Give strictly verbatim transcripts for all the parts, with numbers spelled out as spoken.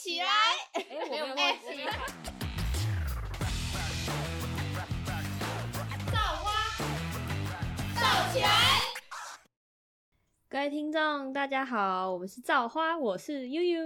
起来！哎、欸，我没有忘记。造花，造起来！各位听众，大家好，我们是造花，我是悠悠，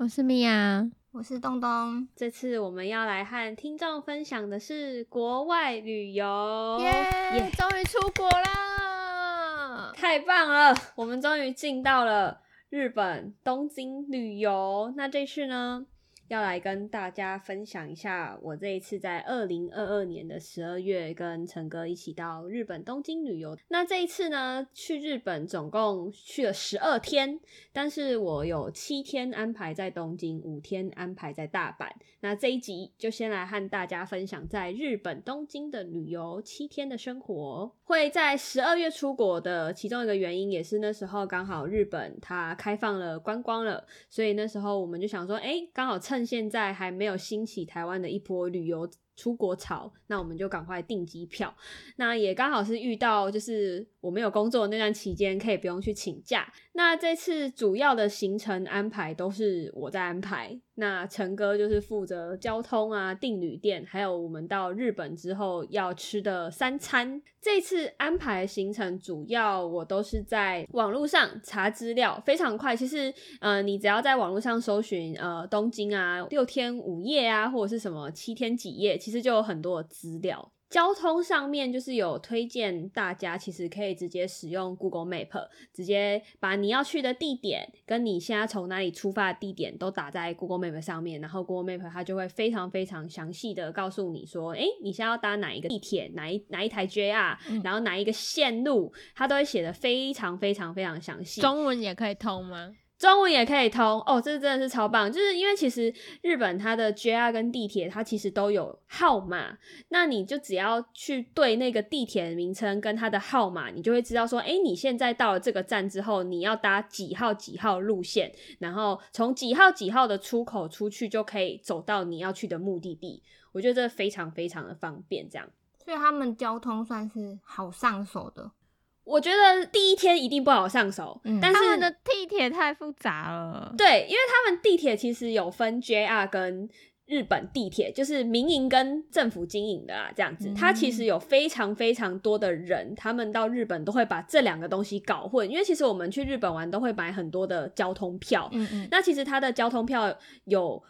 我是米娅，我是东东。这次我们要来和听众分享的是国外旅游，耶、yeah, yeah ！终于出国了，太棒了！我们终于进到了日本东京旅游，那这次呢要来跟大家分享一下我这一次在二零二二年的十二月跟陈哥一起到日本东京旅游。那这一次呢去日本总共去了十二天，但是我有七天安排在东京，五天安排在大阪。那这一集就先来和大家分享在日本东京的旅游七天的生活。会在十二月出国的其中一个原因也是那时候刚好日本它开放了观光了，所以那时候我们就想说诶，刚好趁现在还没有兴起台湾的一波旅游出国潮，那我们就赶快订机票。那也刚好是遇到就是我没有工作那段期间可以不用去请假。那这次主要的行程安排都是我在安排，那陈哥就是负责交通啊、订旅店，还有我们到日本之后要吃的三餐。这次安排的行程主要我都是在网络上查资料，非常快。其实呃，你只要在网络上搜寻呃东京啊六天五夜啊，或者是什么七天几夜，其实就有很多的资料。交通上面就是有推荐大家其实可以直接使用 Google Map， 直接把你要去的地点跟你现在从哪里出发的地点都打在 Google Map 上面，然后 Google Map 它就会非常非常详细的告诉你说诶你现在要搭哪一个地铁，哪一哪一台 J R、嗯、然后哪一个线路，它都会写得非常非常非常详细。中文也可以通吗？中文也可以通哦，这真的是超棒。就是因为其实日本它的 J R 跟地铁它其实都有号码，那你就只要去对那个地铁的名称跟它的号码，你就会知道说诶你现在到了这个站之后你要搭几号几号路线，然后从几号几号的出口出去就可以走到你要去的目的地。我觉得这非常非常的方便这样。所以他们交通算是好上手的。我觉得第一天一定不好上手、嗯、但是他们的地铁太复杂了。对，因为他们地铁其实有分 J R 跟日本地铁，就是民营跟政府经营的啦这样子、嗯、它其实有非常非常多的人，他们到日本都会把这两个东西搞混。因为其实我们去日本玩都会买很多的交通票，嗯嗯，那其实它的交通票有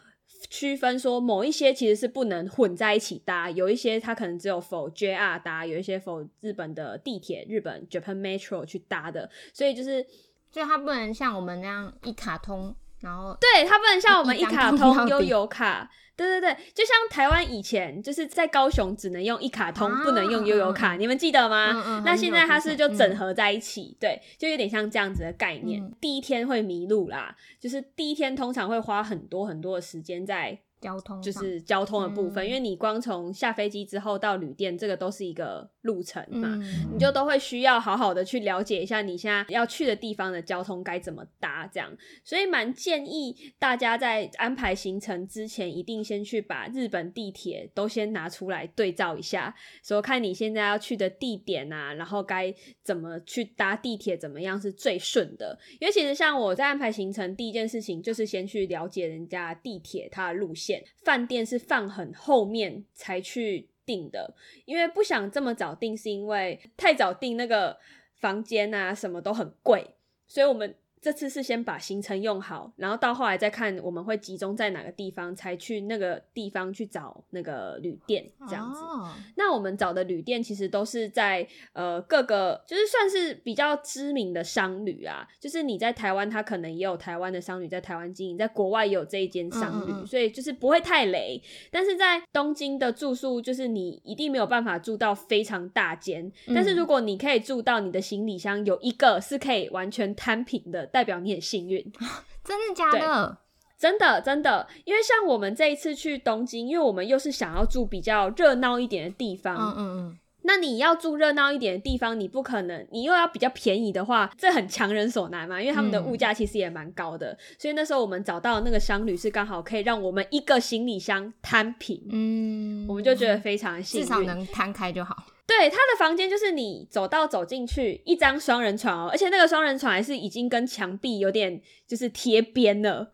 区分说某一些其实是不能混在一起搭，有一些它可能只有 for J R 搭，有一些 for 日本的地铁，日本 Japan Metro 去搭的，所以就是所以它不能像我们那样一卡通，然后对，它不能像我们一卡通悠游卡，对对对，就像台湾以前就是在高雄只能用一卡通、啊、不能用悠游卡、嗯、你们记得吗、嗯嗯、那现在它是就整合在一起、嗯、对，就有点像这样子的概念、嗯、第一天会迷路啦，就是第一天通常会花很多很多的时间在交通，就是交通的部分、嗯、因为你光从下飞机之后到旅店这个都是一个路程嘛、嗯、你就都会需要好好的去了解一下你现在要去的地方的交通该怎么搭这样。所以蛮建议大家在安排行程之前一定先去把日本地铁都先拿出来对照一下，说看你现在要去的地点啊，然后该怎么去搭地铁，怎么样是最顺的。因为其实像我在安排行程第一件事情就是先去了解人家地铁它的路线，饭店是放很后面才去订的，因为不想这么早订，是因为太早订那个房间啊什么都很贵，所以我们这次是先把行程用好，然后到后来再看我们会集中在哪个地方，才去那个地方去找那个旅店这样子、oh. 那我们找的旅店其实都是在呃各个就是算是比较知名的商旅啊，就是你在台湾它可能也有台湾的商旅在台湾经营，在国外也有这一间商旅、嗯嗯嗯、所以就是不会太雷。但是在东京的住宿就是你一定没有办法住到非常大间、嗯、但是如果你可以住到你的行李箱有一个是可以完全摊平的，代表你很幸运。真的假的？真的真的。因为像我们这一次去东京，因为我们又是想要住比较热闹一点的地方，嗯嗯嗯，那你要住热闹一点的地方，你不可能你又要比较便宜的话，这很强人所难嘛，因为他们的物价其实也蛮高的、嗯、所以那时候我们找到那个商旅是刚好可以让我们一个行李箱摊平，嗯，我们就觉得非常幸运，至少能摊开就好。对，他的房间就是你走到走进去一张双人床哦，而且那个双人床还是已经跟墙壁有点就是贴边了，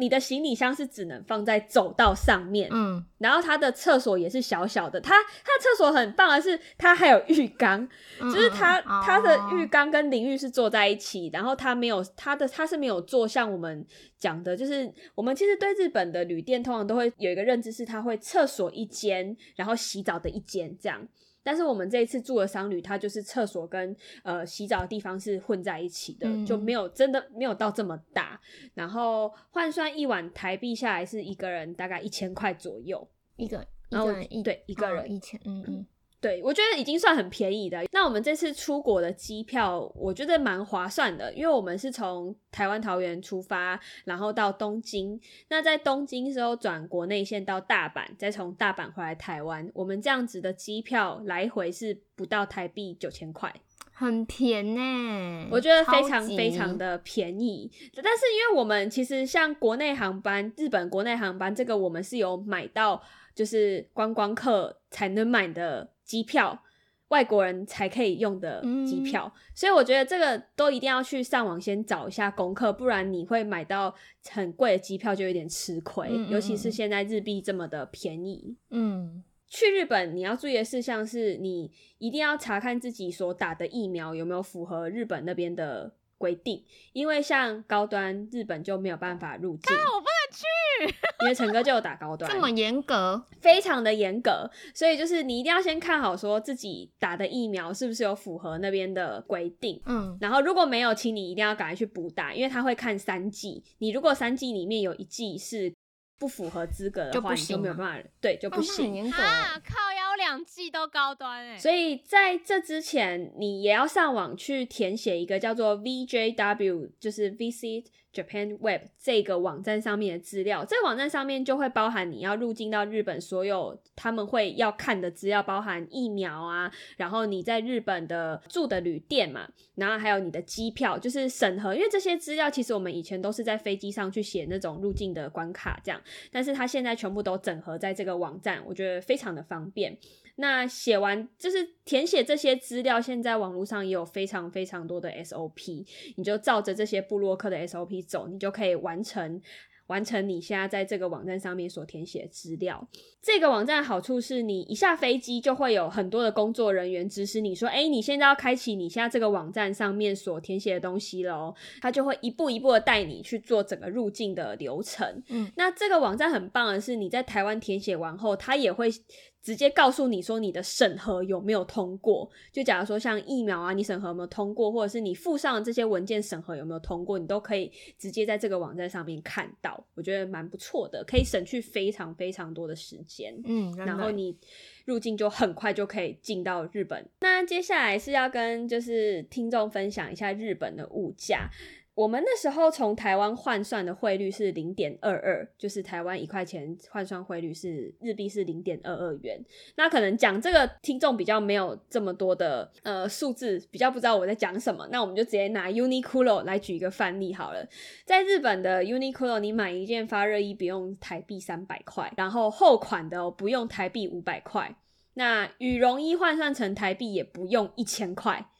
你的行李箱是只能放在走道上面，嗯，然后他的厕所也是小小的，他他的厕所很棒的是他还有浴缸，嗯、就是他、嗯、他的浴缸跟淋浴是坐在一起，然后他没有他的他是没有做像我们讲的，就是我们其实对日本的旅店通常都会有一个认知是他会厕所一间，然后洗澡的一间这样。但是我们这一次住的商旅，它就是厕所跟呃洗澡的地方是混在一起的，嗯、就没有真的没有到这么大。然后换算一晚台币下来是一个人大概一千块左右，一个一个人一对一个人一千，嗯嗯，对，我觉得已经算很便宜的。那我们这次出国的机票，我觉得蛮划算的，因为我们是从台湾桃园出发，然后到东京，那在东京之后转国内线到大阪，再从大阪回来台湾，我们这样子的机票来回是不到台币九千块，很便宜、欸、我觉得非常非常的便宜。但是因为我们其实像国内航班，日本国内航班这个我们是有买到就是观光客才能买的机票，外国人才可以用的机票、嗯、所以我觉得这个都一定要去上网先找一下功课，不然你会买到很贵的机票就有点吃亏、嗯嗯、尤其是现在日币这么的便宜。嗯，去日本你要注意的事项是你一定要查看自己所打的疫苗有没有符合日本那边的规定，因为像高端日本就没有办法入境。看我不能去因为陈哥就有打高端，这么严格，非常的严格，所以就是你一定要先看好说自己打的疫苗是不是有符合那边的规定，嗯，然后如果没有请你一定要赶快去补打，因为他会看三剂，你如果三剂里面有一剂是不符合资格的话就你就没有办法，对，就不行、哦、啊，靠腰两季都高端耶、欸、所以在这之前你也要上网去填写一个叫做 V J W 就是 Visit Japan Web 这个网站上面的资料，这个网站上面就会包含你要入境到日本所有他们会要看的资料，包含疫苗啊，然后你在日本的住的旅店嘛，然后还有你的机票，就是审核，因为这些资料其实我们以前都是在飞机上去写那种入境的关卡这样，但是它现在全部都整合在这个网站，我觉得非常的方便。那写完就是填写这些资料，现在网络上也有非常非常多的 S O P， 你就照着这些部落客的 S O P 走，你就可以完成完成你现在在这个网站上面所填写的资料。这个网站的好处是你一下飞机就会有很多的工作人员指使你说，诶，你现在要开启你现在这个网站上面所填写的东西咯，他就会一步一步的带你去做整个入境的流程。嗯，那这个网站很棒的是你在台湾填写完后，他也会直接告诉你说你的审核有没有通过，就假如说像疫苗啊，你审核有没有通过，或者是你附上的这些文件审核有没有通过，你都可以直接在这个网站上面看到，我觉得蛮不错的，可以省去非常非常多的时间。嗯，然后你入境就很快就可以进到日本。那接下来是要跟就是听众分享一下日本的物价。我们那时候从台湾换算的汇率是 零点二二， 就是台湾一块钱换算汇率是日币是 零点二二 元。那可能讲这个听众比较没有这么多的呃数字，比较不知道我在讲什么，那我们就直接拿 UNIQLO 来举一个范例好了。在日本的 UNIQLO 你买一件发热衣不用台币三百块，然后后款的、哦、不用台币五百块，那羽绒衣换算成台币也不用一千块，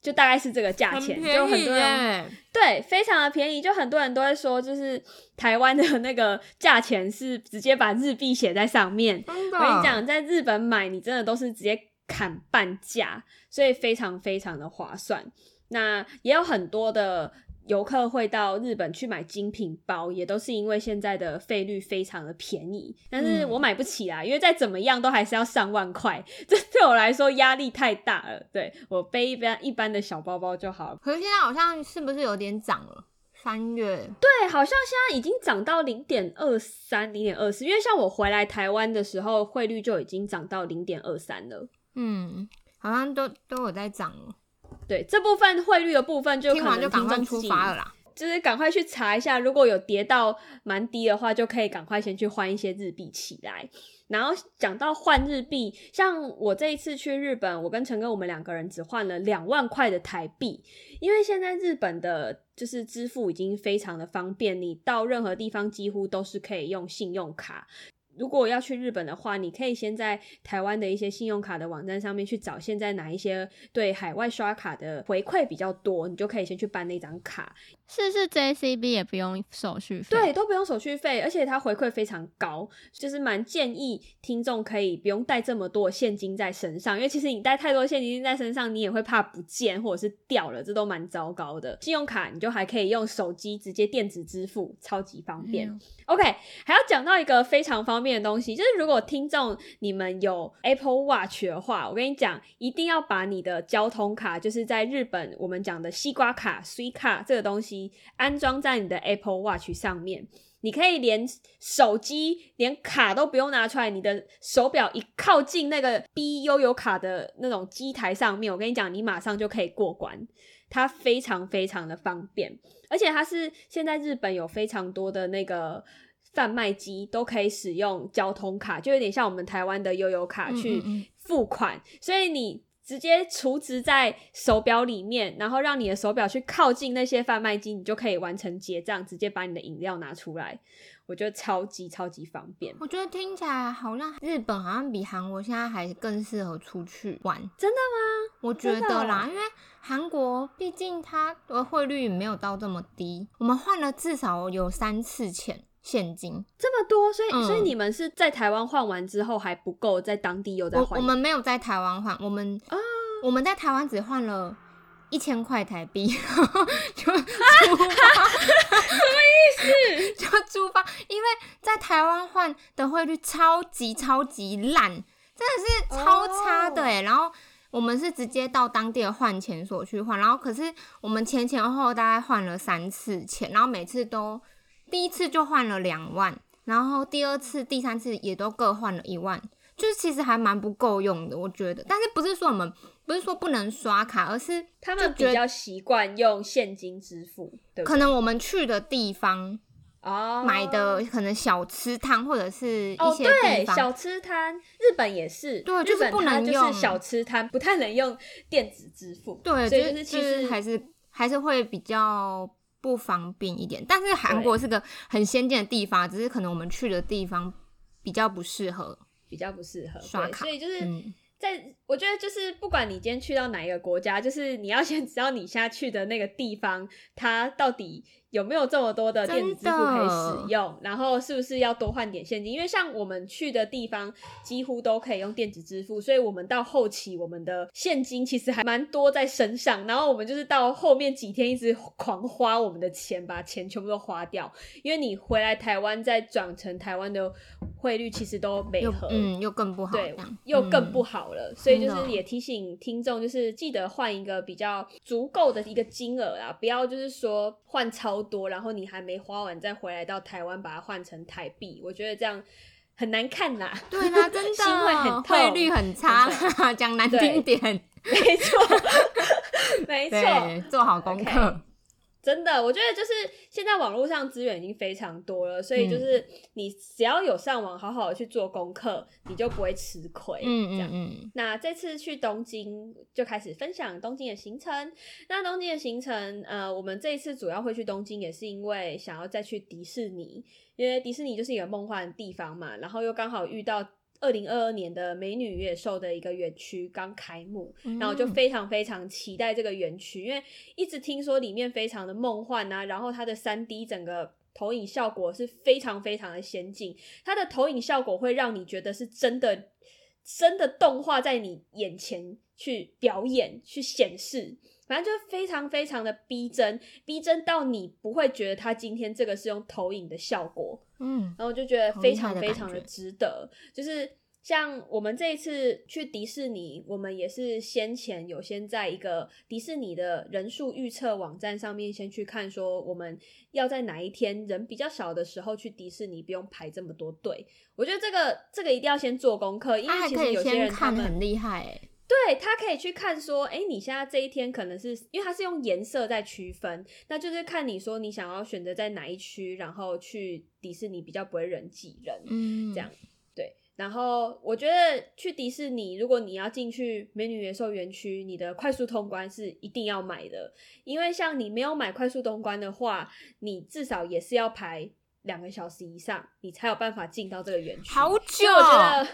就大概是这个价钱，很便宜耶，就很多人，对，非常的便宜，就很多人都会说就是台湾的那个价钱是直接把日币写在上面，真的，我跟你讲在日本买你真的都是直接砍半价，所以非常非常的划算。那也有很多的游客会到日本去买精品包，也都是因为现在的费率非常的便宜，但是我买不起啦，因为再怎么样都还是要上万块，这对我来说压力太大了，对，我背一般一般的小包包就好了。可是现在好像是不是有点涨了，三月，对，好像现在已经涨到 零点二三 零点二四， 因为像我回来台湾的时候汇率就已经涨到 零点二三 了，嗯，好像都都有在涨了。对，这部分汇率的部分就可能听众自己就是赶快去查一下，如果有跌到蛮低的话就可以赶快先去换一些日币起来。然后讲到换日币，像我这一次去日本，我跟陈哥我们两个人只换了两万块的台币，因为现在日本的就是支付已经非常的方便，你到任何地方几乎都是可以用信用卡，如果要去日本的话，你可以先在台湾的一些信用卡的网站上面去找现在哪一些对海外刷卡的回馈比较多，你就可以先去办那张卡。是是 J C B 也不用手续费，对，都不用手续费，而且它回馈非常高，就是蛮建议听众可以不用带这么多现金在身上，因为其实你带太多现金在身上你也会怕不见或者是掉了，这都蛮糟糕的。信用卡你就还可以用手机直接电子支付，超级方便、嗯、OK， 还要讲到一个非常方便的东西，就是如果听众你们有 Apple Watch 的话，我跟你讲一定要把你的交通卡，就是在日本我们讲的西瓜卡 Suica 这个东西安装在你的 Apple Watch 上面，你可以连手机连卡都不用拿出来，你的手表一靠近那个 B 悠游卡的那种机台上面，我跟你讲你马上就可以过关，它非常非常的方便。而且它是现在日本有非常多的那个贩卖机都可以使用交通卡，就有点像我们台湾的悠游卡去付款，嗯嗯嗯，所以你直接储值在手表里面，然后让你的手表去靠近那些贩卖机，你就可以完成结账，直接把你的饮料拿出来，我觉得超级超级方便。我觉得听起来好像日本好像比韩国现在还更适合出去玩。真的吗？我觉得啦，因为韩国毕竟它的汇率没有到这么低，我们换了至少有三次钱现金，这么多，所以、嗯、所以你们是在台湾换完之后还不够，在当地又再换？ 我, 我们没有在台湾换，我们、哦、我们在台湾只换了一千块台币就出发、啊、什么意思就出发，因为在台湾换的汇率超级超级烂，真的是超差的耶、哦、然后我们是直接到当地的换钱所去换，然后可是我们前前后后大概换了三次钱，然后每次都第一次就换了两万，然后第二次第三次也都各换了一万，就是其实还蛮不够用的我觉得。但是不是说我们不是说不能刷卡，而是他们比较习惯用现金支付，对不对？可能我们去的地方哦、oh, 买的可能小吃摊或者是一些地方、oh, 对，小吃摊日本也是，对，就是不能用，就是小吃摊不太能用电子支付，对，所以就是其实、就是、还是还是会比较不方便一点。但是韩国是个很先进的地方，只是可能我们去的地方比较不适合，比较不适合刷卡，所以就是、嗯、在我觉得就是不管你今天去到哪一个国家，就是你要先知道你现在去的那个地方它到底有没有这么多的电子支付可以使用，然后是不是要多换点现金，因为像我们去的地方几乎都可以用电子支付，所以我们到后期我们的现金其实还蛮多在身上，然后我们就是到后面几天一直狂花我们的钱，把钱全部都花掉，因为你回来台湾再转成台湾的汇率其实都没合，嗯，又更不好，对，又更不好了、嗯、所以就是也提醒听众就是记得换一个比较足够的一个金额啦，不要就是说换超多，然后你还没花完再回来到台湾把它换成台币，我觉得这样很难看啦，对啦，真的心会很痛，汇率很差啦，讲难听点，没错没错，做好功课、okay.真的，我觉得就是现在网络上资源已经非常多了，所以就是你只要有上网好好的去做功课，你就不会吃亏，嗯这样嗯嗯。那这次去东京就开始分享东京的行程，那东京的行程呃，我们这一次主要会去东京也是因为想要再去迪士尼，因为迪士尼就是一个梦幻的地方嘛，然后又刚好遇到二零二二年的美女与野兽的一个园区刚开幕、嗯、然后就非常非常期待这个园区，因为一直听说里面非常的梦幻啊，然后它的 三 D 整个投影效果是非常非常的先进，它的投影效果会让你觉得是真的真的动画在你眼前去表演去显示，反正就非常非常的逼真，逼真到你不会觉得它今天这个是用投影的效果，嗯，然后就觉得非常非常的值得。就是像我们这一次去迪士尼，我们也是先前有先在一个迪士尼的人数预测网站上面先去看说我们要在哪一天人比较少的时候去迪士尼，不用排这么多队。我觉得这个这个一定要先做功课，因为其实有些人他们、啊、很厉害耶、欸对，他可以去看说诶你现在这一天可能是因为他是用颜色在区分，那就是看你说你想要选择在哪一区，然后去迪士尼比较不会人挤人，嗯，这样对。然后我觉得去迪士尼如果你要进去美女野兽园区，你的快速通关是一定要买的，因为像你没有买快速通关的话，你至少也是要排两个小时以上，你才有办法进到这个园区。好久，我觉得，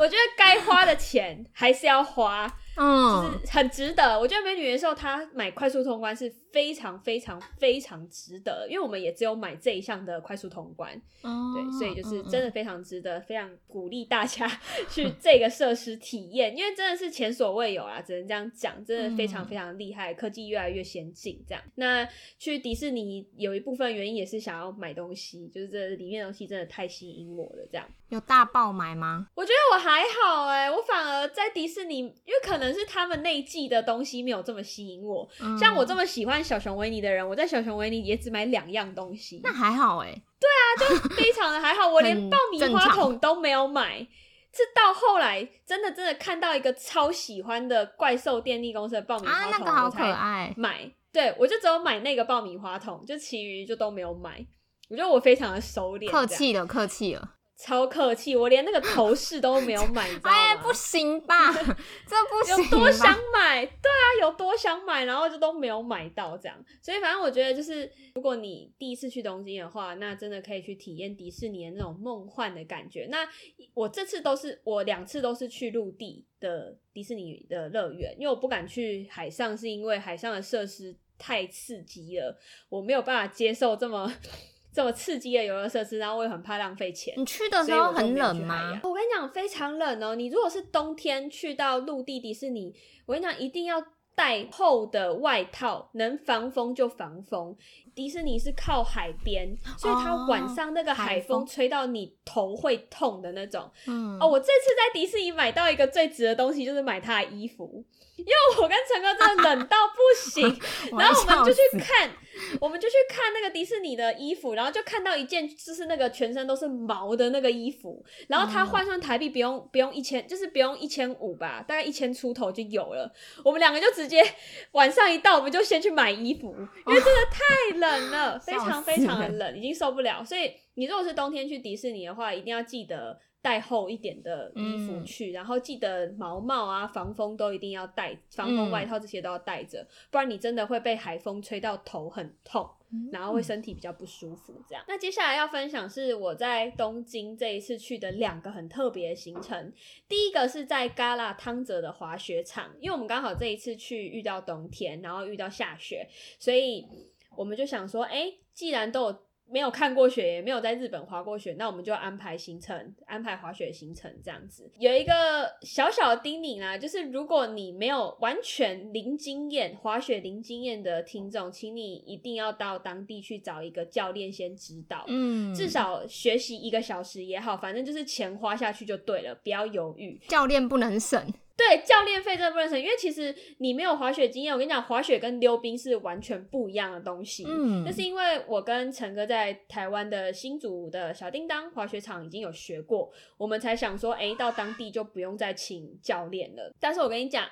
我觉得该花的钱还是要花，嗯，就是很值得。我觉得美女元兽她买快速通关是非常非常非常值得，因为我们也只有买这一项的快速通关，哦、对，所以就是真的非常值得，嗯嗯非常鼓励大家去这个设施体验，因为真的是前所未有啦，只能这样讲，真的非常非常厉害，嗯、科技越来越先进。这样，那去迪士尼有一部分原因也是想要买东西。就是这里面的东西真的太吸引我了，这样有大爆买吗？我觉得我还好哎、欸，我反而在迪士尼，因为可能是他们那季的东西没有这么吸引我。嗯、像我这么喜欢小熊维尼的人，我在小熊维尼也只买两样东西，那还好哎、欸。对啊，就非常的还好，我连爆米花桶都没有买。是到后来真的真的看到一个超喜欢的怪兽电力公司的爆米花桶，啊，那个好可爱，买。对，我就只有买那个爆米花桶，就其余就都没有买。我觉得我非常的收敛，客气了，客气了，超客气，我连那个头饰都没有买，你知道吗？哎，不行吧，这不行吧，有多想买，对啊，有多想买，然后就都没有买到这样。所以反正我觉得就是，如果你第一次去东京的话，那真的可以去体验迪士尼的那种梦幻的感觉。那我这次都是，我两次都是去陆地的迪士尼的乐园，因为我不敢去海上，是因为海上的设施太刺激了，我没有办法接受这么这么刺激的游乐设施，然后我也很怕浪费钱。你去的时候很冷吗？我跟你讲，非常冷哦。你如果是冬天去到陆地迪士尼，我跟你讲，一定要带厚的外套，能防风就防风。迪士尼是靠海边，所以它晚上那个海风吹到你头会痛的那种。嗯、哦，我这次在迪士尼买到一个最值的东西，就是买他的衣服。因为我跟陈哥真的冷到不行，然后我们就去看，我们就去看那个迪士尼的衣服，然后就看到一件就是那个全身都是毛的那个衣服，然后它换算台币不用不用一千，就是不用一千五吧，大概一千出头就有了。我们两个就直接晚上一到，我们就先去买衣服，因为真的太冷了，非常非常的冷，已经受不了。所以你如果是冬天去迪士尼的话，一定要记得带厚一点的衣服去、嗯、然后记得毛帽啊防风都一定要带，防风外套这些都要带着、嗯、不然你真的会被海风吹到头很痛，然后会身体比较不舒服这样、嗯、那接下来要分享是我在东京这一次去的两个很特别的行程。第一个是在GALA汤泽的滑雪场，因为我们刚好这一次去遇到冬天，然后遇到下雪，所以我们就想说诶，既然都有没有看过雪，也没有在日本滑过雪，那我们就安排行程，安排滑雪行程这样子。有一个小小的叮咛啦、啊，就是如果你没有完全零经验，滑雪零经验的听众，请你一定要到当地去找一个教练先指导，嗯，至少学习一个小时也好，反正就是钱花下去就对了，不要犹豫。教练不能省。对，教练费真的不能省，因为其实你没有滑雪经验，我跟你讲，滑雪跟溜冰是完全不一样的东西。嗯，那是因为我跟陈哥在台湾的新竹的小叮当滑雪场已经有学过，我们才想说，哎，到当地就不用再请教练了。但是我跟你讲，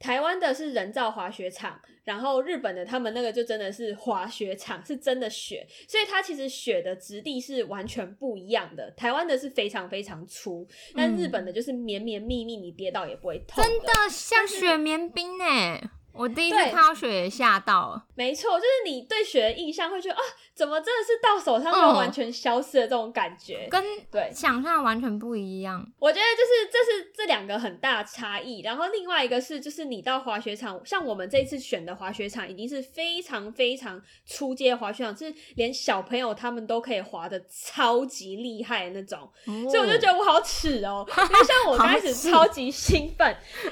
台湾的是人造滑雪场，然后日本的他们那个就真的是滑雪场，是真的雪，所以它其实雪的质地是完全不一样的。台湾的是非常非常粗，但日本的就是绵绵密密，你跌倒也不会痛的，真的像雪绵冰耶。我第一次看到雪也吓到了。没错，就是你对雪的印象会觉得啊，怎么真的是到手上就完全消失的这种感觉、嗯、跟对想象完全不一样。我觉得就是这是这两个很大的差异。然后另外一个是就是你到滑雪场，像我们这一次选的滑雪场已经是非常非常初阶滑雪场，是连小朋友他们都可以滑的超级厉害的那种、哦、所以我就觉得我好耻哦因为像我刚开始超级兴奋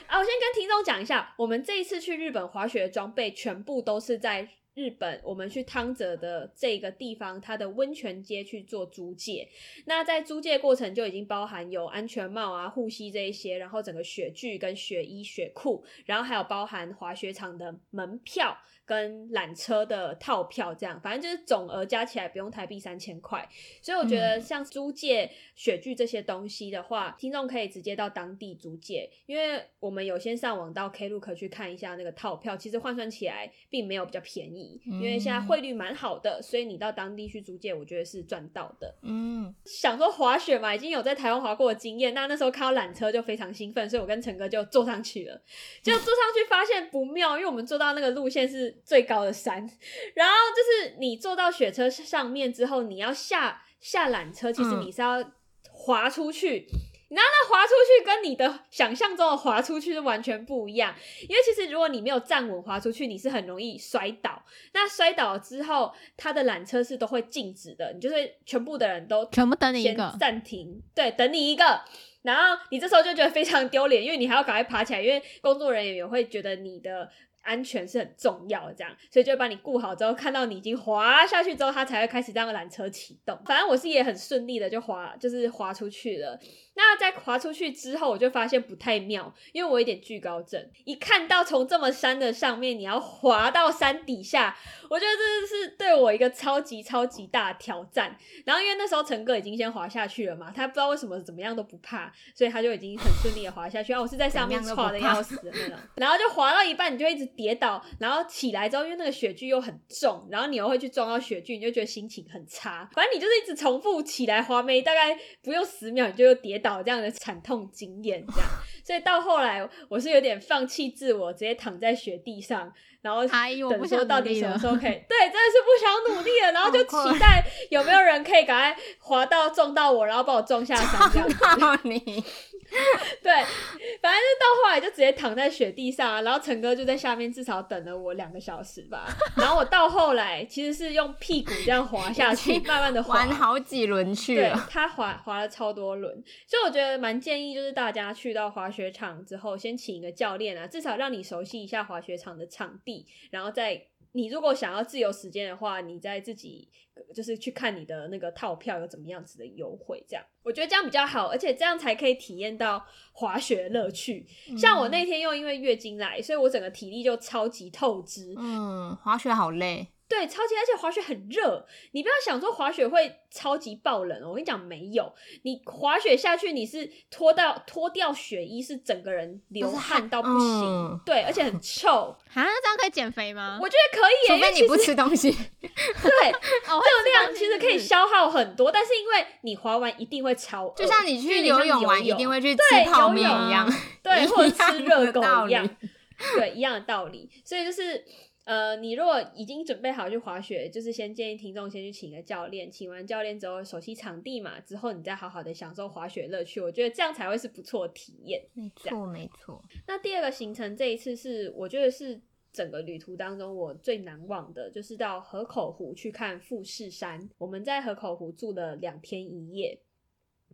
啊，我先跟听众讲一下，我们这一次去日本日本滑雪的装备全部都是在日本，我们去汤泽的这个地方它的温泉街去做租借，那在租借过程就已经包含有安全帽啊护膝这一些，然后整个雪具跟雪衣雪裤，然后还有包含滑雪场的门票跟缆车的套票，这样反正就是总额加起来不用台币三千块。所以我觉得像租借雪具这些东西的话、嗯、听众可以直接到当地租借，因为我们有先上网到 Klook 去看一下那个套票，其实换算起来并没有比较便宜，宜、嗯、因为现在汇率蛮好的，所以你到当地去租借我觉得是赚到的。嗯，想说滑雪嘛，已经有在台湾滑过的经验，那那时候看到缆车就非常兴奋，所以我跟陈哥就坐上去了。结果坐上去发现不妙，因为我们坐到那个路线是最高的山，然后就是你坐到雪车上面之后，你要下下缆车，其实你是要滑出去、嗯，然后那滑出去跟你的想象中的滑出去是完全不一样，因为其实如果你没有站稳滑出去，你是很容易摔倒。那摔倒之后，它的缆车是都会静止的，你就是全部的人都全部等你一个暂停，对，等你一个。然后你这时候就觉得非常丢脸，因为你还要赶快爬起来，因为工作人员也会觉得你的安全是很重要的，这样，所以就会把你顾好之后，看到你已经滑下去之后，它才会开始让缆车启动。反正我是也很顺利的就滑，就是滑出去了。那在滑出去之后，我就发现不太妙，因为我有点惧高症，一看到从这么山的上面你要滑到山底下，我觉得这是对我一个超级超级大的挑战。然后因为那时候陈哥已经先滑下去了嘛，他不知道为什么怎么样都不怕，所以他就已经很顺利的滑下去。啊，我是在上面滑的要死的那种，然后就滑到一半你就一直跌倒，然后起来之后因为那个雪具又很重，然后你又会去撞到雪具，你就觉得心情很差。反正你就是一直重复起来滑，没大概不用十秒你就又跌倒，这样的惨痛经验，这样，所以到后来我是有点放弃自我，直接躺在雪地上，然后等说到底什么时候可以，对，真的是不想努力了，然后就期待有没有人可以赶快滑到撞到我，然后把我撞下山这样子。撞到你，对，反正就到后来就直接躺在雪地上，然后陈哥就在下面至少等了我两个小时吧。然后我到后来其实是用屁股这样滑下去，慢慢的滑，玩好几轮去了，对，他滑滑了超多轮。所以我觉得蛮建议就是大家去到滑雪场之后先请一个教练啊，至少让你熟悉一下滑雪场的场地，然后再你如果想要自由时间的话，你再自己就是去看你的那个套票有怎么样子的优惠，这样我觉得这样比较好，而且这样才可以体验到滑雪乐趣、嗯、像我那天又因为月经来，所以我整个体力就超级透支。嗯，滑雪好累，对，超级，而且滑雪很热，你不要想说滑雪会超级爆冷哦，我跟你讲没有，你滑雪下去你是脱到脱掉雪衣，是整个人流汗到不行、嗯、对，而且很臭啊，这样可以减肥吗？我觉得可以耶，除非你不吃东西对，热量其实可以消耗很多，但是因为你滑完一定会超饿，就像你去游泳完一定会去吃泡面一样，对，或者吃热狗一样，对，一样的道理。所以就是呃，你如果已经准备好去滑雪，就是先建议听众先去请个教练，请完教练之后熟悉场地嘛，之后你再好好的享受滑雪乐趣，我觉得这样才会是不错的体验。没错没错。那第二个行程，这一次是我觉得是整个旅途当中我最难忘的，就是到河口湖去看富士山。我们在河口湖住了两天一夜，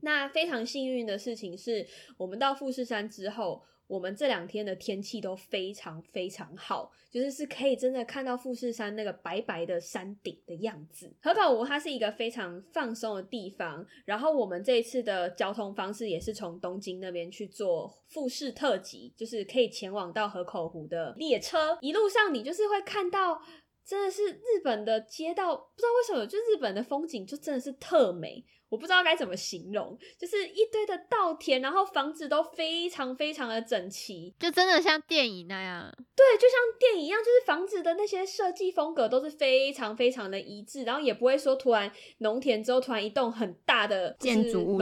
那非常幸运的事情是我们到富士山之后，我们这两天的天气都非常非常好，就是是可以真的看到富士山那个白白的山顶的样子。河口湖它是一个非常放松的地方，然后我们这一次的交通方式也是从东京那边去做富士特急，就是可以前往到河口湖的列车。一路上你就是会看到真的是日本的街道，不知道为什么就日本的风景就真的是特美，我不知道该怎么形容，就是一堆的稻田，然后房子都非常非常的整齐，就真的像电影那样，对，就像电影一样，就是房子的那些设计风格都是非常非常的一致，然后也不会说突然农田之后突然一栋很大的建筑物，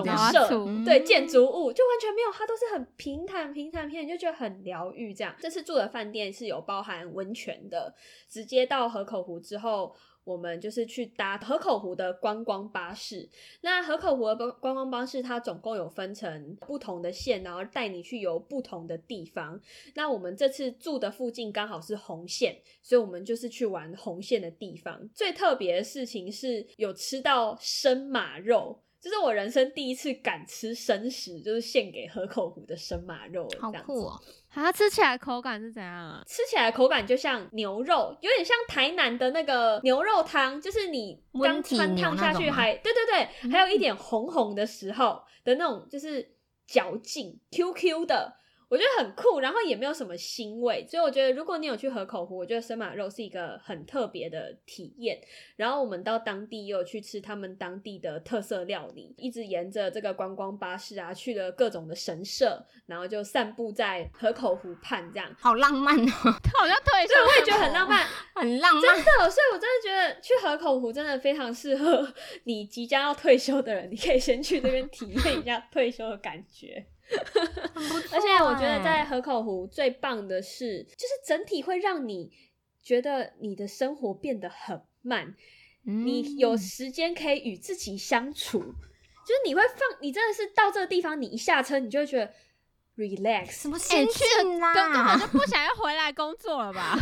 对，建筑物就完全没有，它都是很平坦平坦平坦，就觉得很疗愈这样。这次住的饭店是有包含温泉的，直接到河口湖之后我们就是去搭河口湖的观光巴士。那河口湖的观光巴士它总共有分成不同的线，然后带你去游不同的地方。那我们这次住的附近刚好是红线，所以我们就是去玩红线的地方。最特别的事情是有吃到生马肉，这是我人生第一次敢吃生食，就是献给河口湖的生马肉，好酷哦。它吃起来口感是怎样啊？吃起来口感就像牛肉，有点像台南的那个牛肉汤，就是你刚穿烫下去还对对对、嗯、还有一点红红的时候的那种，就是嚼劲 Q Q 的，我觉得很酷，然后也没有什么腥味，所以我觉得如果你有去河口湖，我觉得生马肉是一个很特别的体验。然后我们到当地也有去吃他们当地的特色料理，一直沿着这个观光巴士啊去了各种的神社，然后就散步在河口湖畔，这样好浪漫哦，好像退休，所以我也觉得很浪漫很浪漫，真的。所以我真的觉得去河口湖真的非常适合你即将要退休的人，你可以先去这边体验一下退休的感觉而且我觉得在河口湖最棒的是，就是整体会让你觉得你的生活变得很慢、嗯、你有时间可以与自己相处，就是你会放，你真的是到这个地方，你一下车你就会觉得 relax， 什么心境啦、欸、根本就不想要回来工作了吧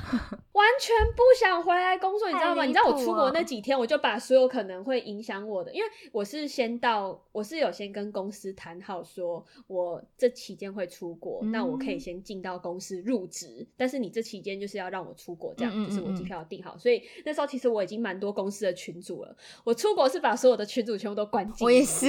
完全不想回来工作，你知道吗？你知道我出国那几天，我就把所有可能会影响我的，因为我是先到，我是有先跟公司谈好说我这期间会出国、嗯、那我可以先进到公司入职，但是你这期间就是要让我出国，这样嗯嗯嗯嗯，就是我机票订好。所以那时候其实我已经蛮多公司的群组了，我出国是把所有的群组全部都关进，我也是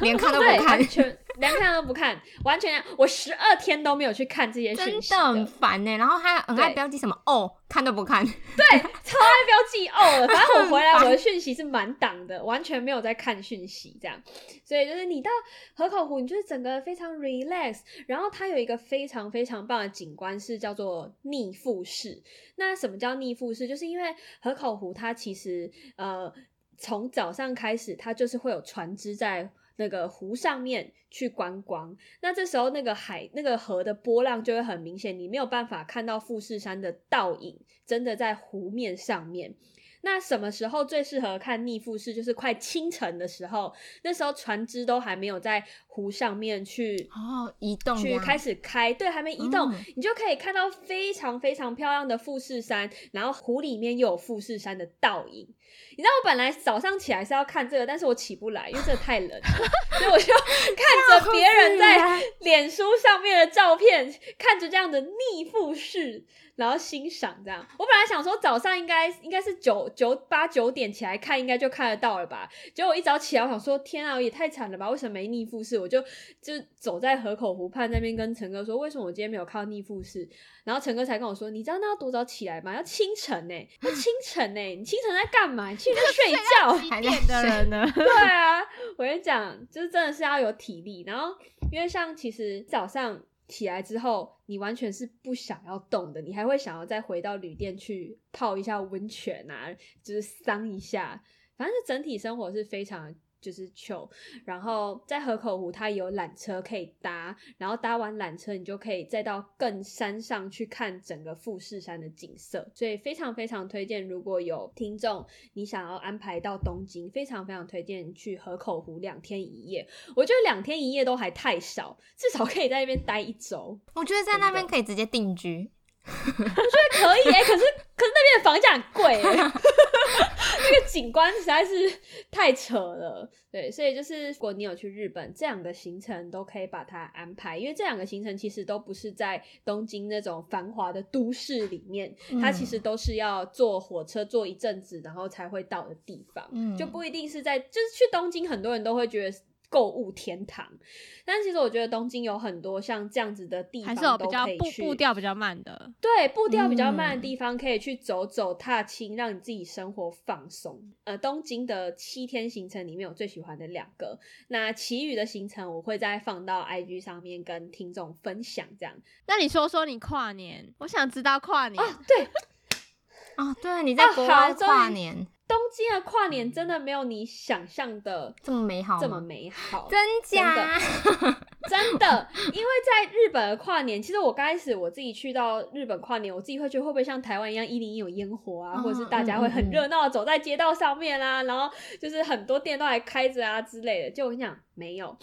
连看都不看完全连看都不看，完全我十二天都没有去看这些讯息，真的很烦耶、欸、然后还很爱标记什么哦看都不看，对，超爱标记哦了。反正我回来我的讯息是满档的，完全没有在看讯息这样。所以就是你到河口湖，你就是整个非常 relax。然后它有一个非常非常棒的景观是叫做逆富士。那什么叫逆富士？就是因为河口湖它其实呃从早上开始，它就是会有船只在那个湖上面去观光，那这时候那个海那个河的波浪就会很明显，你没有办法看到富士山的倒影真的在湖面上面。那什么时候最适合看逆富士？就是快清晨的时候，那时候船只都还没有在湖上面去哦移动去开始开，对，还没移动、嗯、你就可以看到非常非常漂亮的富士山，然后湖里面又有富士山的倒影。你知道我本来早上起来是要看这个，但是我起不来，因为这个太冷了所以我就看着别人在脸书上面的照片，看着这样的逆富士然后欣赏这样。我本来想说早上应该应该是九九八九点起来看应该就看得到了吧，结果我一早起来我想说天啊也太惨了吧，为什么没逆富士？我就就走在河口湖畔那边跟陈哥说为什么我今天没有看到逆富士，然后陈哥才跟我说你知道那要多早起来吗？要清晨欸，要清晨欸，你清晨在干嘛？你清晨在睡觉还在的人呢对啊，我跟你讲就是真的是要有体力。然后因为像其实早上起来之后你完全是不想要动的，你还会想要再回到旅店去泡一下温泉啊，就是桑一下，反正整体生活是非常就是 chill。 然后在河口湖它有缆车可以搭，然后搭完缆车你就可以再到更山上去看整个富士山的景色，所以非常非常推荐。如果有听众你想要安排到东京，非常非常推荐去河口湖两天一夜，我觉得两天一夜都还太少，至少可以在那边待一周。我觉得在那边可以直接定居我觉得可以欸，可是可是那边的房价很贵欸那个景观实在是太扯了。对，所以就是如果你有去日本，这两个行程都可以把它安排，因为这两个行程其实都不是在东京那种繁华的都市里面、嗯、它其实都是要坐火车坐一阵子然后才会到的地方、嗯、就不一定是在就是去东京很多人都会觉得购物天堂，但其实我觉得东京有很多像这样子的地方都可以去，还是有步调比较慢的，对，步调比较慢的地方可以去走走踏青、嗯、让你自己生活放松。呃，东京的七天行程里面我最喜欢的两个，那其余的行程我会再放到 I G 上面跟听众分享这样。那你说说你跨年，我想知道跨年、哦、对哦，对，你在国外跨年、啊东京的跨年真的没有你想象的这么美好，这么美好，真假？真的，真的，因为在日本的跨年，其实我刚开始我自己去到日本跨年，我自己会觉得会不会像台湾一样一零一有烟火啊、嗯，或者是大家会很热闹的走在街道上面啦、啊嗯，然后就是很多店都还开着啊之类的。就我跟你讲，没有，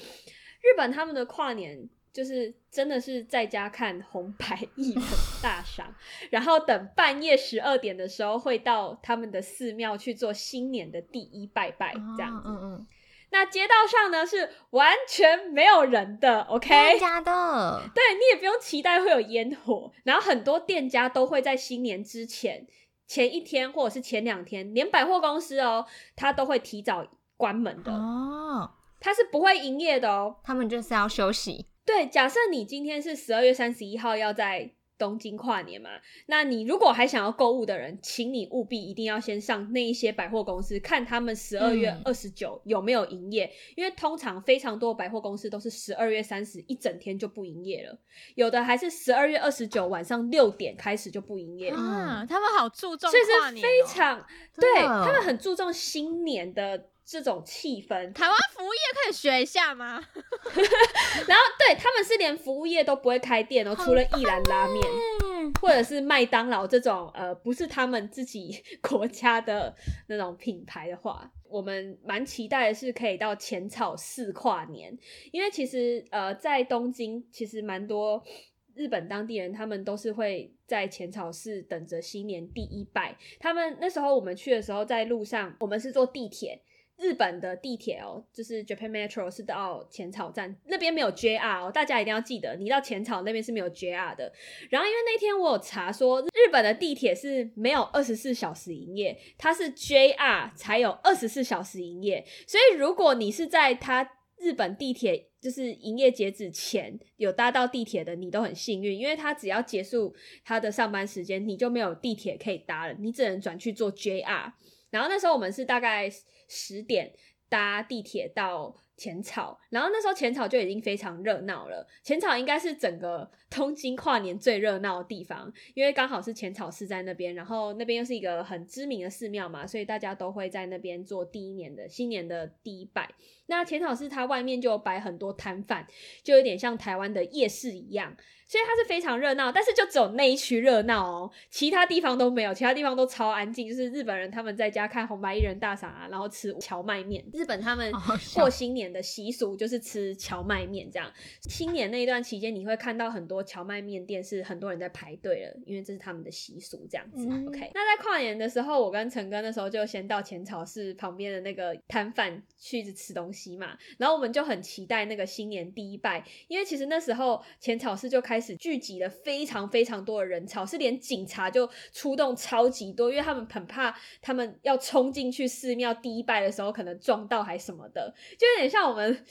日本他们的跨年就是真的是在家看红白艺人大赏然后等半夜十二点的时候会到他们的寺庙去做新年的第一拜拜这样子、哦嗯嗯、那街道上呢是完全没有人的 OK 真假的，对，你也不用期待会有烟火，然后很多店家都会在新年之前前一天或者是前两天，连百货公司哦它都会提早关门的哦，它是不会营业的哦，他们就是要休息，对，假设你今天是十二月三十一号要在东京跨年嘛，那你如果还想要购物的人，请你务必一定要先上那一些百货公司，看他们十二月二十九有没有营业、嗯、因为通常非常多百货公司都是十二月三十一整天就不营业了，有的还是十二月二十九晚上六点开始就不营业了、啊、他们好注重跨年、哦、非常对、哦、他们很注重新年的这种气氛。台湾服务业可以学一下吗？然后对，他们是连服务业都不会开店哦，除了一兰拉面或者是麦当劳这种呃不是他们自己国家的那种品牌的话，我们蛮期待的是可以到浅草寺跨年，因为其实呃在东京其实蛮多日本当地人，他们都是会在浅草寺等着新年第一拜。他们那时候我们去的时候，在路上我们是坐地铁，日本的地铁哦，就是 Japan Metro 是到浅草站，那边没有 J R 哦，大家一定要记得，你到浅草那边是没有 J R 的。然后因为那天我有查说，日本的地铁是没有二十四小时营业，它是 J R 才有二十四小时营业，所以如果你是在它日本地铁就是营业截止前有搭到地铁的，你都很幸运，因为它只要结束它的上班时间，你就没有地铁可以搭了，你只能转去坐 J R。然后那时候我们是大概十点搭地铁到浅草，然后那时候浅草就已经非常热闹了，浅草应该是整个东京跨年最热闹的地方，因为刚好是浅草寺在那边，然后那边又是一个很知名的寺庙嘛，所以大家都会在那边做第一年的新年的第一拜。那浅草寺它外面就有摆很多摊贩，就有点像台湾的夜市一样，所以它是非常热闹，但是就只有那一区热闹哦，其他地方都没有，其他地方都超安静，就是日本人他们在家看红白艺人大赏啊，然后吃荞麦面，日本他们过新年的习俗就是吃荞麦面，这样新年那一段期间你会看到很多荞麦面店是很多人在排队了，因为这是他们的习俗这样子、嗯、OK。 那在跨年的时候，我跟陈哥那时候就先到浅草寺旁边的那个摊贩去一直吃东西嘛，然后我们就很期待那个新年第一拜，因为其实那时候浅草寺就开始聚集了非常非常多的人潮，是连警察就出动超级多，因为他们很怕他们要冲进去寺庙第一拜的时候可能撞到还什么的，就有点像我们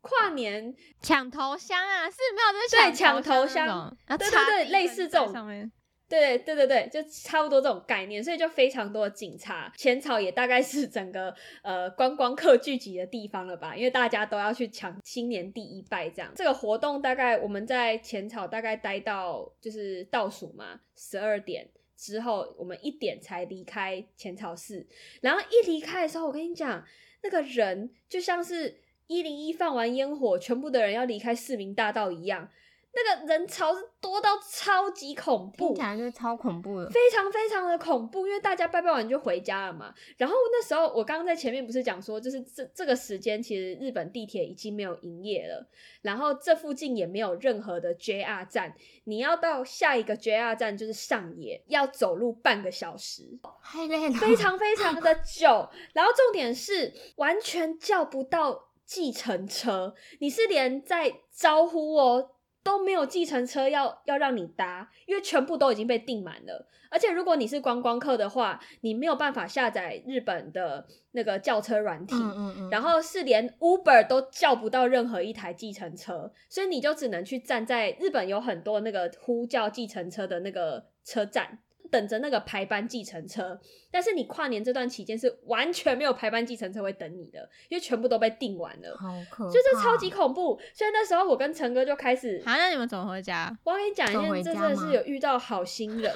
跨年抢头香啊，寺庙就是对抢头香，对对对，类似这种，对对对对，就差不多这种概念，所以就非常多的警察。浅草也大概是整个呃观光客聚集的地方了吧，因为大家都要去抢新年第一拜这样。这个活动大概我们在浅草大概待到就是倒数嘛，十二点之后我们一点才离开浅草寺，然后一离开的时候，我跟你讲，那个人就像是一零一放完烟火，全部的人要离开市民大道一样。那个人潮是多到超级恐怖，听起来就是超恐怖的，非常非常的恐怖，因为大家拜拜完就回家了嘛。然后那时候我刚刚在前面不是讲说，就是这这个时间其实日本地铁已经没有营业了，然后这附近也没有任何的 J R 站，你要到下一个 J R 站就是上野，要走路半个小时，太累了，非常非常的久。然后重点是完全叫不到计程车，你是连在招呼哦都没有计程车要要让你搭，因为全部都已经被订满了。而且如果你是观光客的话，你没有办法下载日本的那个轿车软体，嗯嗯嗯，然后是连 Uber 都叫不到任何一台计程车，所以你就只能去站在日本有很多那个呼叫计程车的那个车站，等着那个排班计程车。但是你跨年这段期间是完全没有排班计程车会等你的，因为全部都被订完了，好可怕，所以这超级恐怖。所以那时候我跟陈哥就开始啊，那你们怎么回家？我跟你讲一下，这真的是有遇到好心人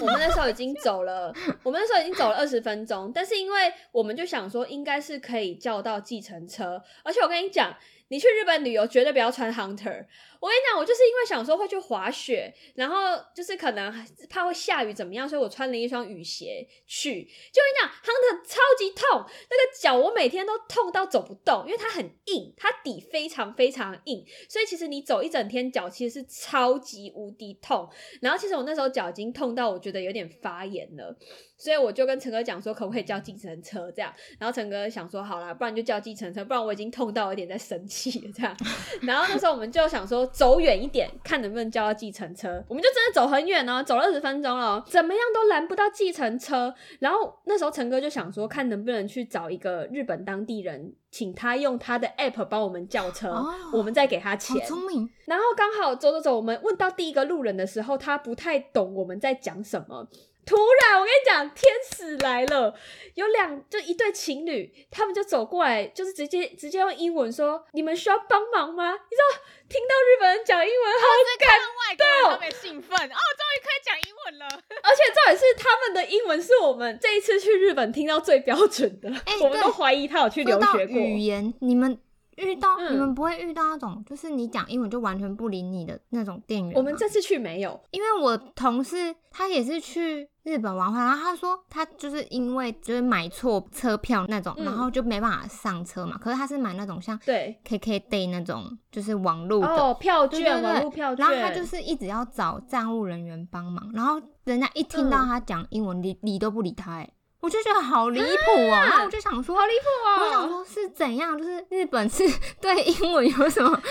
我们那时候已经走了我们那时候已经走了二十分钟，但是因为我们就想说应该是可以叫到计程车。而且我跟你讲，你去日本旅游绝对不要穿 Hunter。 我跟你讲，我就是因为想说会去滑雪，然后就是可能怕会下雨怎么样，所以我穿了一双雨鞋去。就跟你讲 Hunter 超级痛，那个脚我每天都痛到走不动，因为它很硬，它底非常非常硬，所以其实你走一整天脚其实是超级无敌痛。然后其实我那时候脚已经痛到我觉得有点发炎了，所以我就跟陈哥讲说可不可以叫计程车这样，然后陈哥想说好啦，不然就叫计程车，不然我已经痛到有点在生气了这样。然后那时候我们就想说走远一点看能不能叫到计程车，我们就真的走很远哦，走了二十分钟了哦，怎么样都拦不到计程车。然后那时候陈哥就想说看能不能去找一个日本当地人，请他用他的 app 帮我们叫车、哦、我们再给他钱。好聪明。然后刚好走走走，我们问到第一个路人的时候他不太懂我们在讲什么，突然我跟你讲天使来了，有两就一对情侣，他们就走过来，就是直接直接用英文说你们需要帮忙吗？你知道听到日本人讲英文好感动，他们兴奋哦，终于可以讲英文了。而且重点是他们的英文是我们这一次去日本听到最标准的、欸、我们都怀疑他有去留学过。语言你们遇到、嗯、你们不会遇到那种就是你讲英文就完全不理你的那种店员？我们这次去没有，因为我同事他也是去日本玩回来，然后他说他就是因为就是买错车票那种、嗯、然后就没办法上车嘛，可是他是买那种像 K K Day 那种就是网路的、哦、票券，对对对，网路票券，然后他就是一直要找站务人员帮忙，然后人家一听到他讲英文、嗯、理, 理都不理他欸，我就觉得好离谱哦、啊、然后我就想说好离谱哦，我想说是怎样，就是日本是对英文有什么、啊、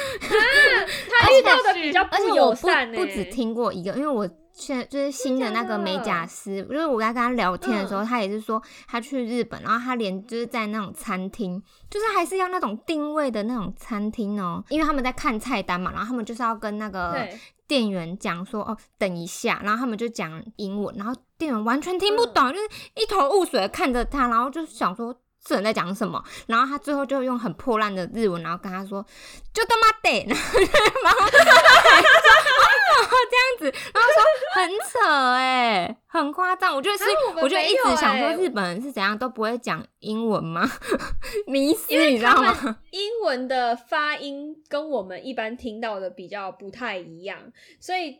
他遇到的比较不友善、欸、而且我 不, 不只听过一个，因为我就是新的那个美甲师，就是我在跟他聊天的时候、嗯、他也是说他去日本，然后他连就是在那种餐厅，就是还是要那种定位的那种餐厅哦，因为他们在看菜单嘛，然后他们就是要跟那个店员讲说哦等一下，然后他们就讲英文，然后店员完全听不懂、嗯、就是一头雾水的看着他，然后就想说这人在讲什么，然后他最后就用很破烂的日文然后跟他说就他妈的，然后就这样子，然后说很扯欸，很夸张。我就是、啊、我, 我就一直想说日本人是怎样都不会讲英文吗？迷思你知道吗？英文的发音跟我们一般听到的比较不太一样，所以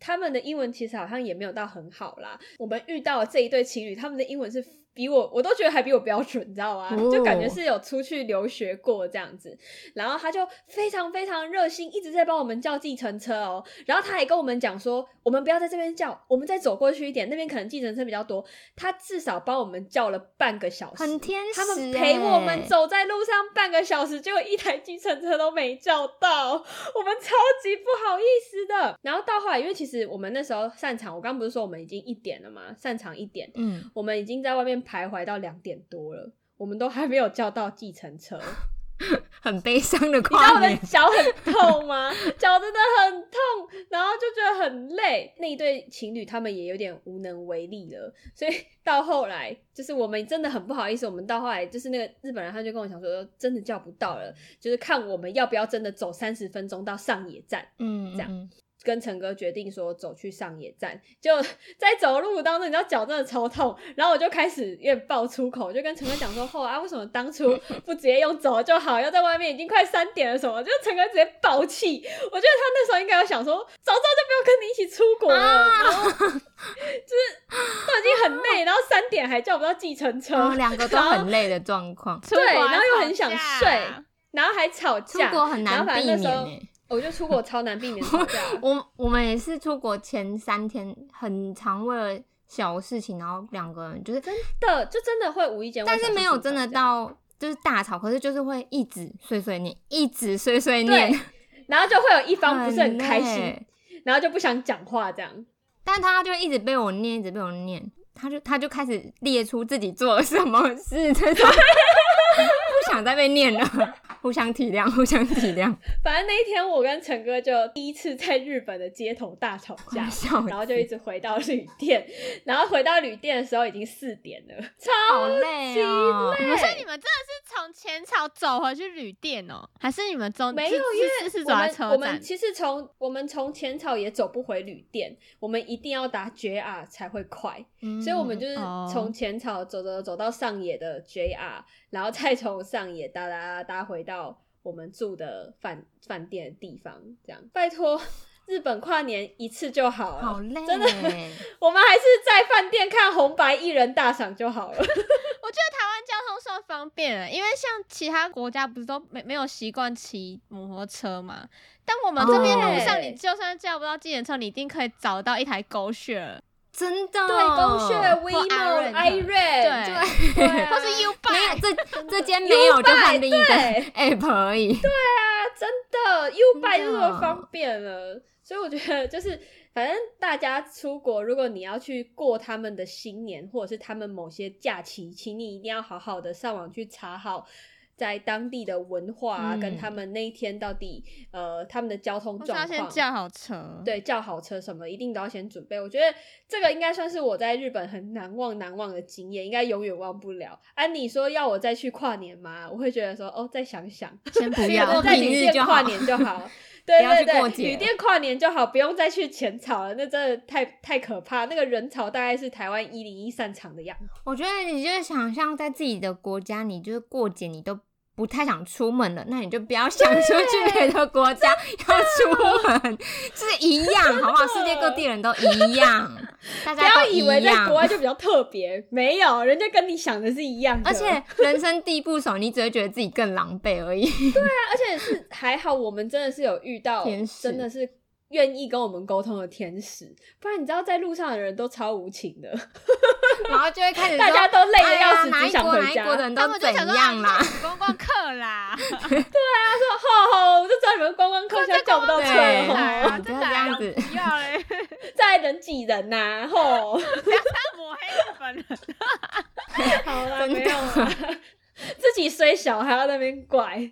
他们的英文其实好像也没有到很好啦。我们遇到这一对情侣，他们的英文是比我我都觉得还比我标准，你知道吗、啊？就感觉是有出去留学过这样子。然后他就非常非常热心，一直在帮我们叫计程车哦。然后他还跟我们讲说，我们不要在这边叫，我们再走过去一点，那边可能计程车比较多。他至少帮我们叫了半个小时，很天使、欸。他们陪我们走在路上半个小时，结果一台计程车都没叫到，我们超级不好意思的。然后到后来，因为其实我们那时候散场，我刚不是说我们已经一点了嘛，散场一点，嗯，我们已经在外面徘徊到两点多了，我们都还没有叫到计程车。很悲伤的跨年。你知道我的脚很痛吗？脚真的很痛，然后就觉得很累。那一对情侣他们也有点无能为力了，所以到后来就是我们真的很不好意思，我们到后来就是那个日本人他就跟我讲说真的叫不到了，就是看我们要不要真的走三十分钟到上野站，嗯，这样。嗯嗯，跟陈哥决定说走去上野站，就在走路当中你知道脚真的超痛，然后我就开始有点爆粗口，就跟陈哥讲说后啊为什么当初不直接用走就好，要在外面已经快三点了什么，就陈哥直接爆气。我觉得他那时候应该有想说早知道就不要跟你一起出国了、啊、然后就是都已经很累，然后三点还叫不到计程车，两、哦、个都很累的状况，对，然后又很想睡，然后还吵架，出国很难避免欸。我就出国超难避免吵架。我我们也是出国前三天很常为了小事情，然后两个人就是真的就真的会无意间，但是没有真的到就是大吵，可是就是会一直碎碎念一直碎碎念，然后就会有一方不是很开心，然后就不想讲话这样，但他就一直被我念一直被我念，他就他就开始列出自己做了什么事这种不想再被念了。互相体谅互相体谅。反正那一天我跟陈哥就第一次在日本的街头大吵架，然后就一直回到旅店，然后回到旅店的时候已经四点了，超级累。好累哦！不是你们真的是从浅草走回去旅店哦？还是你们走没有？因为我们是我们其实从我们从浅草也走不回旅店，我们一定要打 J R 才会快、嗯、所以我们就是从浅草走走走到上野的 J R， 然后再从上野搭搭搭回到我们住的饭饭店的地方，这样。拜托，日本跨年一次就好了，好累欸，真的。我们还是在饭店看红白艺人大赏就好了。我觉得台湾交通算方便了，因为像其他国家不是都没没有习惯骑摩托车嘛，但我们这边路上你就算叫不到计程车，你一定可以找到一台GoShare。真的，对 GoShare、WeMo、iRent 对，或是 U-buy 没有 这, 这间没有就换另一个 app 而已。对啊，真的 U-buy 就这么方便了，所以我觉得就是反正大家出国，如果你要去过他们的新年或者是他们某些假期，请你一定要好好的上网去查好在当地的文化、啊嗯、跟他们那一天到底呃他们的交通状况，要先叫好车，对，叫好车什么一定都要先准备。我觉得这个应该算是我在日本很难忘难忘的经验，应该永远忘不了。安妮、啊、说要我再去跨年吗？我会觉得说哦，再想想，先不要，在旅店跨年就好。对对对，旅店跨年就好，不用再去浅草了，那真的太太可怕。那个人潮大概是台湾一零一散场的样子。我觉得你就是想象在自己的国家，你就是过节你都不太想出门了，那你就不要想出去别的国家要出门，是一样好不好？世界各地人都一样，大家都一样，不要以为在国外就比较特别，没有，人家跟你想的是一样的。而且人生地不熟，你只会觉得自己更狼狈而已。对啊，而且是还好我们真的是有遇到真的是愿意跟我们沟通的天使，不然你知道在路上的人都超无情的，然后就会开始大家都累得要死，只想回家。哪一国的人都怎样啦？观光客啦，对啊，说吼吼，我就知道你们观光客现在叫不到车了，不要这样子，不要嘞，再人挤人呐，吼，不要抹黑日本人。好啦，没有啦，自己虽小还要在那边拐。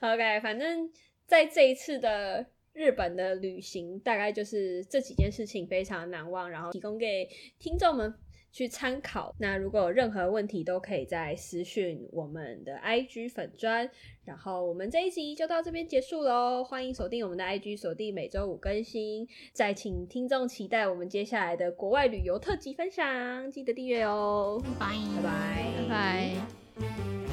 OK， 反正在这一次的日本的旅行大概就是这几件事情非常难忘，然后提供给听众们去参考。那如果有任何问题都可以再私讯我们的 I G 粉专，然后我们这一集就到这边结束咯，欢迎锁定我们的 I G， 锁定每周五更新，再请听众期待我们接下来的国外旅游特辑分享，记得订阅哦，拜拜拜拜。